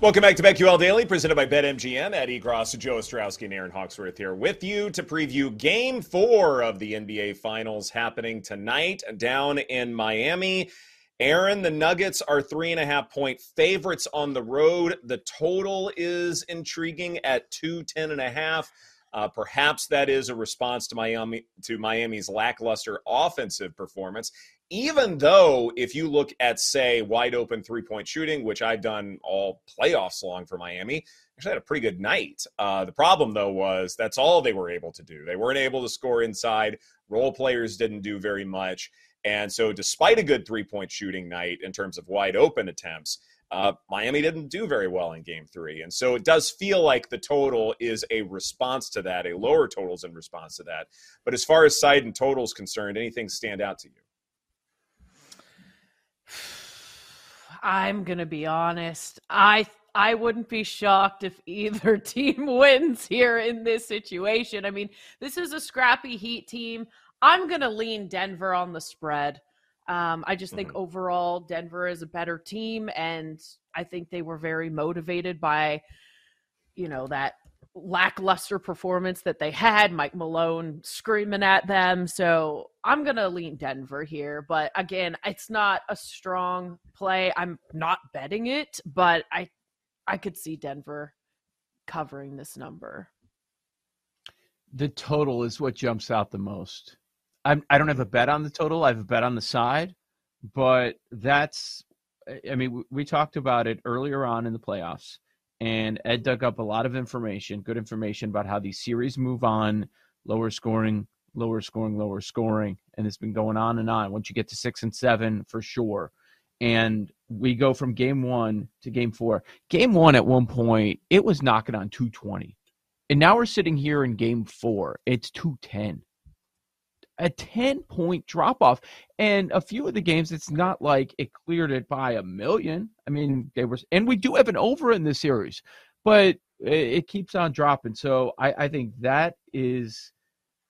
Welcome back to BetQL Daily, presented by BetMGM. Eddie Gross, Joe Ostrowski, and Aaron Hawksworth here with you to preview Game 4 of the NBA Finals happening tonight down in Miami. Aaron, the Nuggets are 3.5-point favorites on the road. The total is intriguing at 210.5. Perhaps that is a response to Miami's lackluster offensive performance. Even though if you look at, say, wide-open three-point shooting, which I've done all playoffs long for Miami, actually had a pretty good night. The problem, though, was that's all they were able to do. They weren't able to score inside. Role players didn't do very much. And so despite a good three-point shooting night in terms of wide-open attempts, Miami didn't do very well in Game 3. And so it does feel like the total is a response to that, a lower total's in response to that. But as far as side and total's concerned, anything stand out to you? I'm going to be honest. I wouldn't be shocked if either team wins here in this situation. I mean, this is a scrappy Heat team. I'm going to lean Denver on the spread. I just think overall Denver is a better team, and I think they were very motivated by, you know, that lackluster performance that they had, Mike Malone screaming at them. So I'm going to lean Denver here, but again, it's not a strong play. I'm not betting it, but I could see Denver covering this number. The total is what jumps out the most. I don't have a bet on the total. I have a bet on the side, but that's, I mean, we talked about it earlier on in the playoffs, and Ed dug up a lot of information, good information about how these series move on, lower scoring, and it's been going on and on once you get to 6 and 7 for sure. And we go from Game 1 to Game 4. Game 1 at one point, it was knocking on 220. And now we're sitting here in Game 4. It's 210. A 10-point drop-off. And a few of the games, it's not like it cleared it by a million. I mean, they were, and we do have an over in this series, but it keeps on dropping. So I think that is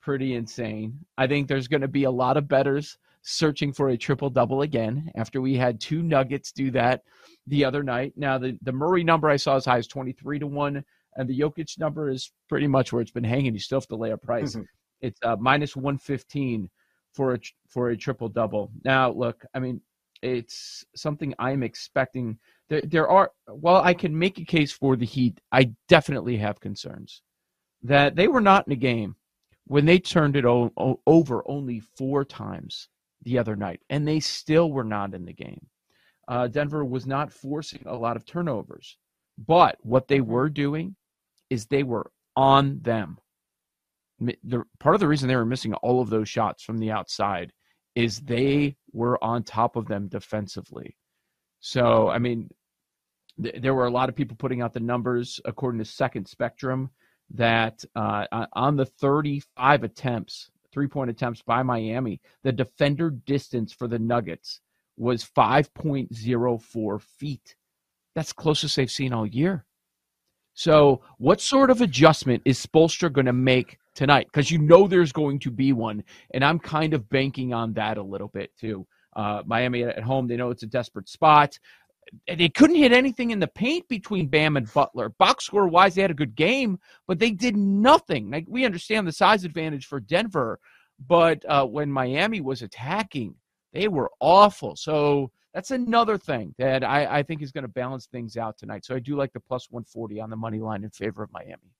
pretty insane. I think there's going to be a lot of bettors searching for a triple-double again after we had two Nuggets do that the other night. Now, the Murray number I saw as high as 23-1, and the Jokic number is pretty much where it's been hanging. You still have to lay a price. Mm-hmm. It's minus 115 for a triple-double. Now, look, I mean, it's something I'm expecting. While I can make a case for the Heat, I definitely have concerns that they were not in a game when they turned it over only 4 times the other night, and they still were not in the game. Denver was not forcing a lot of turnovers, but what they were doing is they were on them. Part of the reason they were missing all of those shots from the outside is they were on top of them defensively. So, I mean, there were a lot of people putting out the numbers, according to Second Spectrum, that on the 35 attempts, three-point attempts by Miami, the defender distance for the Nuggets was 5.04 feet. That's closest they've seen all year. So what sort of adjustment is Spoelstra going to make tonight? Because you know there's going to be one, and I'm kind of banking on that a little bit too. Miami at home, they know it's a desperate spot. They couldn't hit anything in the paint between Bam and Butler. Box score-wise, they had a good game, but they did nothing. Like, we understand the size advantage for Denver, but when Miami was attacking, they were awful. So that's another thing that I think is going to balance things out tonight. So I do like the plus 140 on the money line in favor of Miami.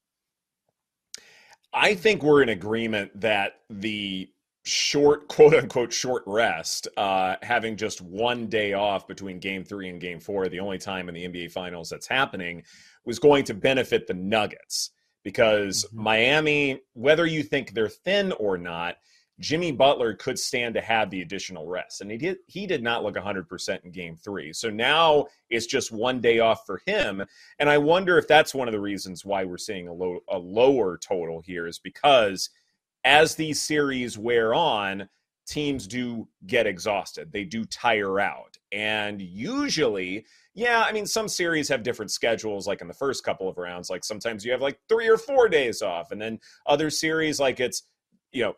I think we're in agreement that the short, quote unquote, short rest, having just one day off between game three and game four, the only time in the NBA Finals that's happening, was going to benefit the Nuggets. Because Miami, whether you think they're thin or not, Jimmy Butler could stand to have the additional rest. And he did not look 100% in game three. So now it's just one day off for him. And I wonder if that's one of the reasons why we're seeing a lower total here, is because as these series wear on, teams do get exhausted. They do tire out. And usually, some series have different schedules, like in the first couple of rounds. Like sometimes you have like 3 or 4 days off. And then other series, like it's,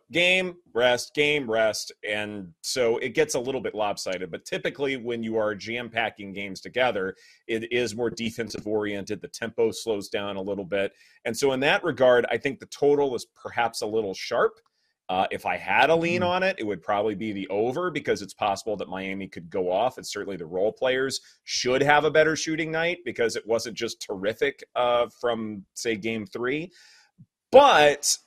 game, rest, and so it gets a little bit lopsided. But typically when you are jam-packing games together, it is more defensive-oriented. The tempo slows down a little bit. And so in that regard, I think the total is perhaps a little sharp. If I had a lean on it, it would probably be the over, because it's possible that Miami could go off, and certainly the role players should have a better shooting night because it wasn't just terrific from, say, game three. But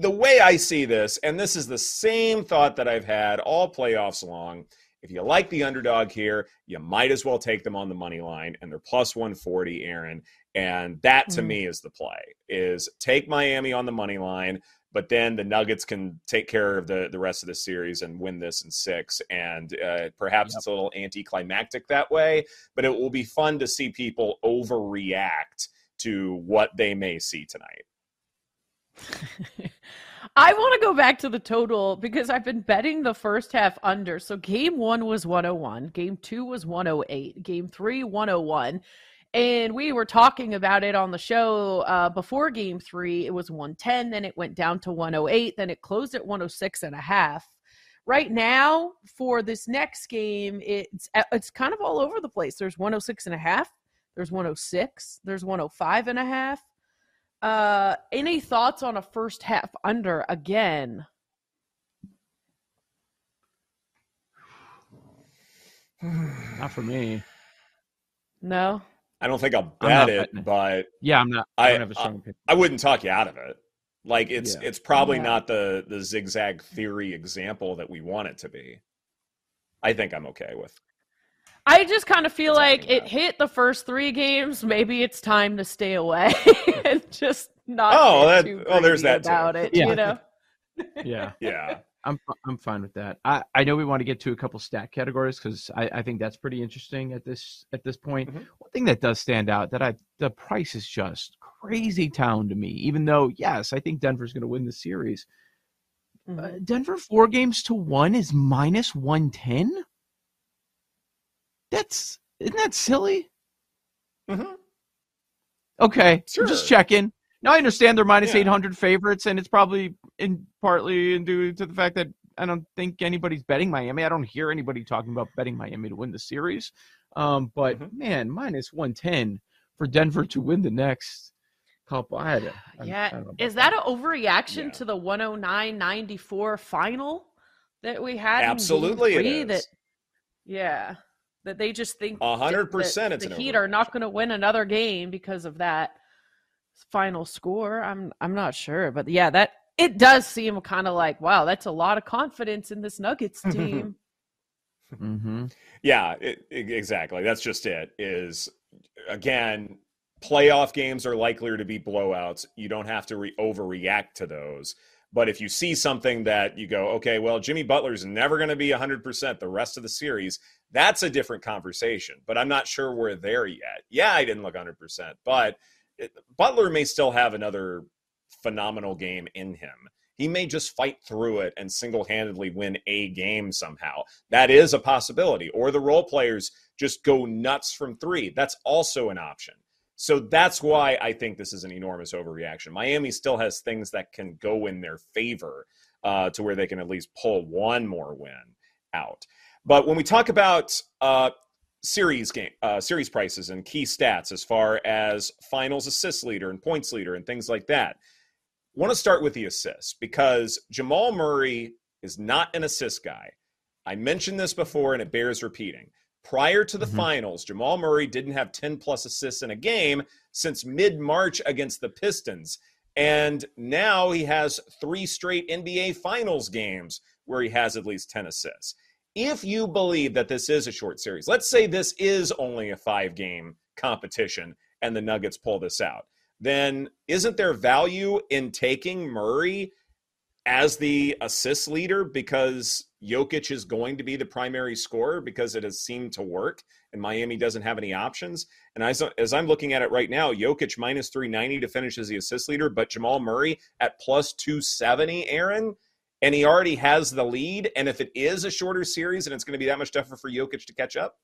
the way I see this, and this is the same thought that I've had all playoffs long, if you like the underdog here, you might as well take them on the money line, and they're plus 140, Aaron. And that, to me, is the play, is take Miami on the money line, but then the Nuggets can take care of the rest of the series and win this in six. And perhaps it's a little anticlimactic that way, but it will be fun to see people overreact to what they may see tonight. I want to go back to the total because I've been betting the first half under. So game one was 101. Game two was 108. Game three, 101. And we were talking about it on the show before game three. It was 110. Then it went down to 108. Then it closed at 106.5. Right now for this next game, it's kind of all over the place. There's 106.5. There's 106. There's 105.5. Any thoughts on a first half under again? Not for me. No? I don't think I'll bet it, but yeah, I'm not. I don't have a strong opinion. I wouldn't talk you out of it. Like it's probably not the zigzag theory example that we want it to be. I think I'm okay with. I just kind of feel like it hit the first three games. Maybe it's time to stay away and just not. There's that about too. It. Yeah. You know. Yeah. I'm fine with that. I know we want to get to a couple stat categories because I think that's pretty interesting at this point. Mm-hmm. One thing that does stand out the price is just crazy town to me. Even though yes, I think Denver's going to win the series. Mm-hmm. Denver 4-1 is minus 110. Isn't that silly? Mm-hmm. Okay, sure. Just checking. Now I understand they're minus 800 favorites, and it's probably partly due to the fact that I don't think anybody's betting Miami. I don't hear anybody talking about betting Miami to win the series. But man, minus 110 for Denver to win the next couple. Is that an overreaction to the 109.94 final that we had? Absolutely, in it is. That they just think 100% that the Heat are not going to win another game because of that final score. I'm not sure, but yeah, that it does seem kind of like, wow, that's a lot of confidence in this Nuggets team. Mm-hmm. Yeah, exactly. That's just it. Is again, playoff games are likelier to be blowouts. You don't have to overreact to those. But if you see something that you go, okay, well, Jimmy Butler's never going to be 100% the rest of the series, that's a different conversation. But I'm not sure we're there yet. Yeah, I didn't look 100%, but Butler may still have another phenomenal game in him. He may just fight through it and single-handedly win a game somehow. That is a possibility. Or the role players just go nuts from three. That's also an option. So that's why I think this is an enormous overreaction. Miami still has things that can go in their favor to where they can at least pull one more win out. But when we talk about series prices and key stats as far as finals assist leader and points leader and things like that, I want to start with the assists because Jamal Murray is not an assist guy. I mentioned this before and it bears repeating. Prior to the finals, Jamal Murray didn't have 10-plus assists in a game since mid-March against the Pistons. And now he has 3 straight NBA Finals games where he has at least 10 assists. If you believe that this is a short series, let's say this is only a 5-game competition and the Nuggets pull this out, then isn't there value in taking Murray as the assist leader because Jokic is going to be the primary scorer because it has seemed to work and Miami doesn't have any options? And as I'm looking at it right now, Jokic minus 390 to finish as the assist leader, but Jamal Murray at plus 270, Aaron, and he already has the lead. And if it is a shorter series and it's going to be that much tougher for Jokic to catch up.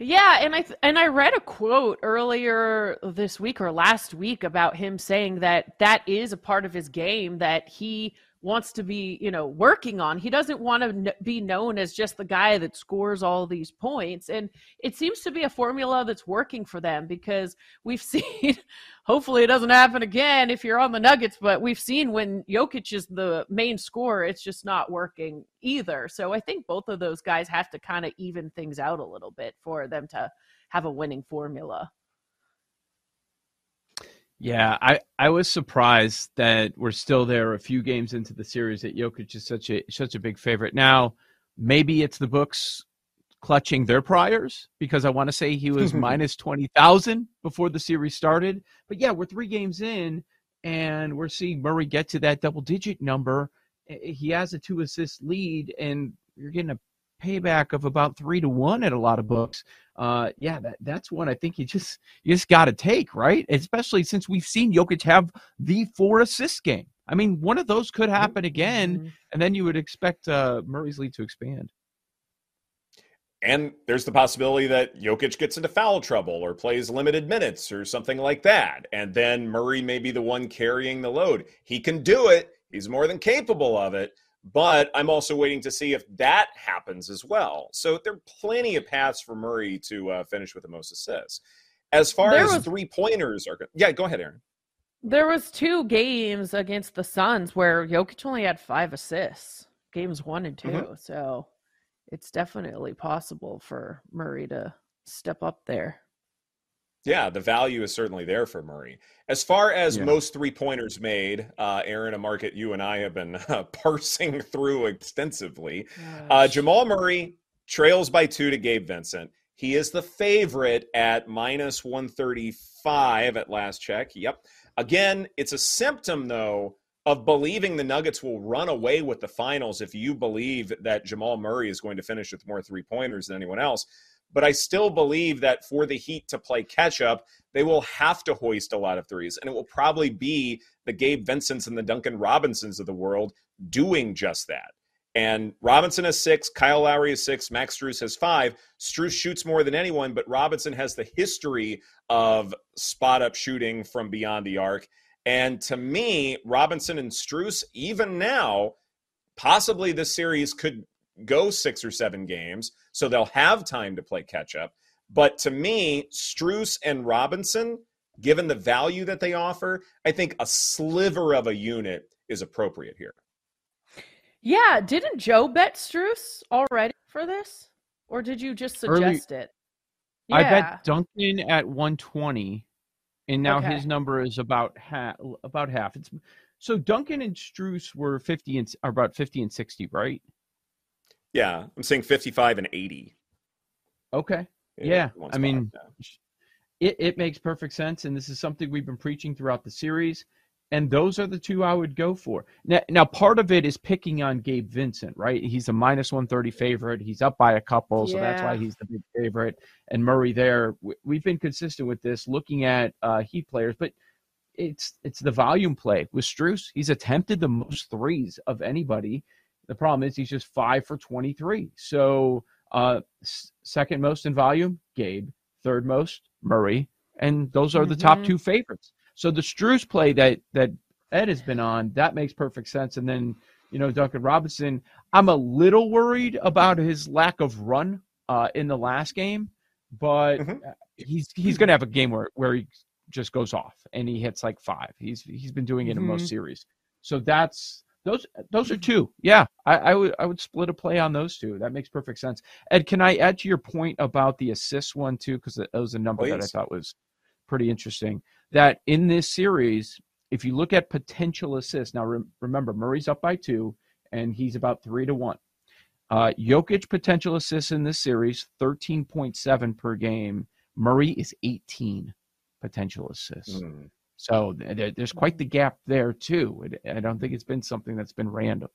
Yeah, and I read a quote earlier this week or last week about him saying that is a part of his game that he wants to be, working on. He doesn't want to be known as just the guy that scores all these points. And it seems to be a formula that's working for them because we've seen, hopefully it doesn't happen again if you're on the Nuggets, but we've seen when Jokic is the main scorer, it's just not working either. So I think both of those guys have to kind of even things out a little bit for them to have a winning formula. Yeah, I was surprised that we're still there a few games into the series that Jokic is such a big favorite. Now, maybe it's the books clutching their priors because I want to say he was minus 20,000 before the series started. But yeah, we're 3 games in and we're seeing Murray get to that double-digit number. He has a 2-assist lead and you're getting a payback of about 3-1 at a lot of books. That's one I think you just got to take, right? Especially since we've seen Jokic have the 4-assist game. I mean, one of those could happen again, and then you would expect Murray's lead to expand. And there's the possibility that Jokic gets into foul trouble or plays limited minutes or something like that, and then Murray may be the one carrying the load. He can do it. He's more than capable of it. But I'm also waiting to see if that happens as well. So there are plenty of paths for Murray to finish with the most assists. As far as three-pointers are – yeah, go ahead, Aaron. There was 2 games against the Suns where Jokic only had 5 assists, games 1 and 2. Mm-hmm. So it's definitely possible for Murray to step up there. Yeah, the value is certainly there for Murray. As far as most three-pointers made, Aaron, a market you and I have been parsing through extensively, Jamal Murray trails by 2 to Gabe Vincent. He is the favorite at minus 135 at last check. Yep. Again, it's a symptom, though, of believing the Nuggets will run away with the finals if you believe that Jamal Murray is going to finish with more three-pointers than anyone else. But I still believe that for the Heat to play catch-up, they will have to hoist a lot of threes. And it will probably be the Gabe Vincents and the Duncan Robinsons of the world doing just that. And Robinson has 6, Kyle Lowry has 6, Max Strus has 5. Strus shoots more than anyone, but Robinson has the history of spot-up shooting from beyond the arc. And to me, Robinson and Strus, even now, possibly this series could go 6 or 7 games, so they'll have time to play catch-up. But to me, Strus and Robinson, given the value that they offer, I think a sliver of a unit is appropriate here. Yeah, didn't Joe bet Strus already for this? Or did you just suggest it? Yeah. I bet Duncan at 120, and now his number is about half. So Duncan and Strus were about 50 and 60, right? Yeah, I'm saying 55 and 80. Okay. Yeah. I mean, it makes perfect sense, and this is something we've been preaching throughout the series, and those are the 2 I would go for. Now, part of it is picking on Gabe Vincent, right? He's a minus 130 favorite. He's up by a couple, so that's why he's the big favorite. And Murray there, we've been consistent with this, looking at Heat players, but it's the volume play. With Strus, he's attempted the most threes of anybody. The problem is he's just 5 for 23. So second most in volume, Gabe. Third most, Murray. And those are the top 2 favorites. So the Strus play that Ed has been on, that makes perfect sense. And then, Duncan Robinson, I'm a little worried about his lack of run in the last game. But he's going to have a game where he just goes off and he hits like 5. He's been doing it in most series. So that's... Those are 2. Yeah, I would split a play on those 2. That makes perfect sense. Ed, can I add to your point about the assist one too? Because that was a number that I thought was pretty interesting, that in this series, if you look at potential assists, now remember, Murray's up by 2, and he's about 3-1. Jokic potential assists in this series, 13.7 per game. Murray is 18 potential assists. Mm. So there's quite the gap there, too. I don't think it's been something that's been random.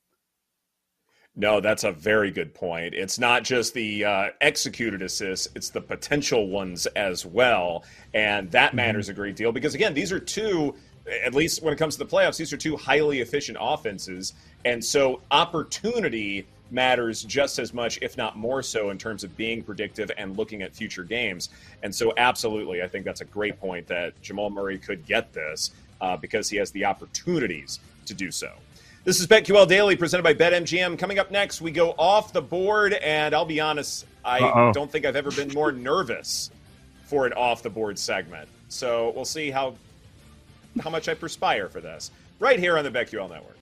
No, that's a very good point. It's not just the executed assists, it's the potential ones as well. And that matters a great deal because, again, these are two, at least when it comes to the playoffs, these are two highly efficient offenses. And so opportunity matters just as much, if not more so, in terms of being predictive and looking at future games. And so absolutely, I think that's a great point that Jamal Murray could get this because he has the opportunities to do so. This is BetQL Daily presented by BetMGM. Coming up next, we go off the board, and I'll be honest, I don't think I've ever been more nervous for an off the board segment. So we'll see how much I perspire for this right here on the BetQL network.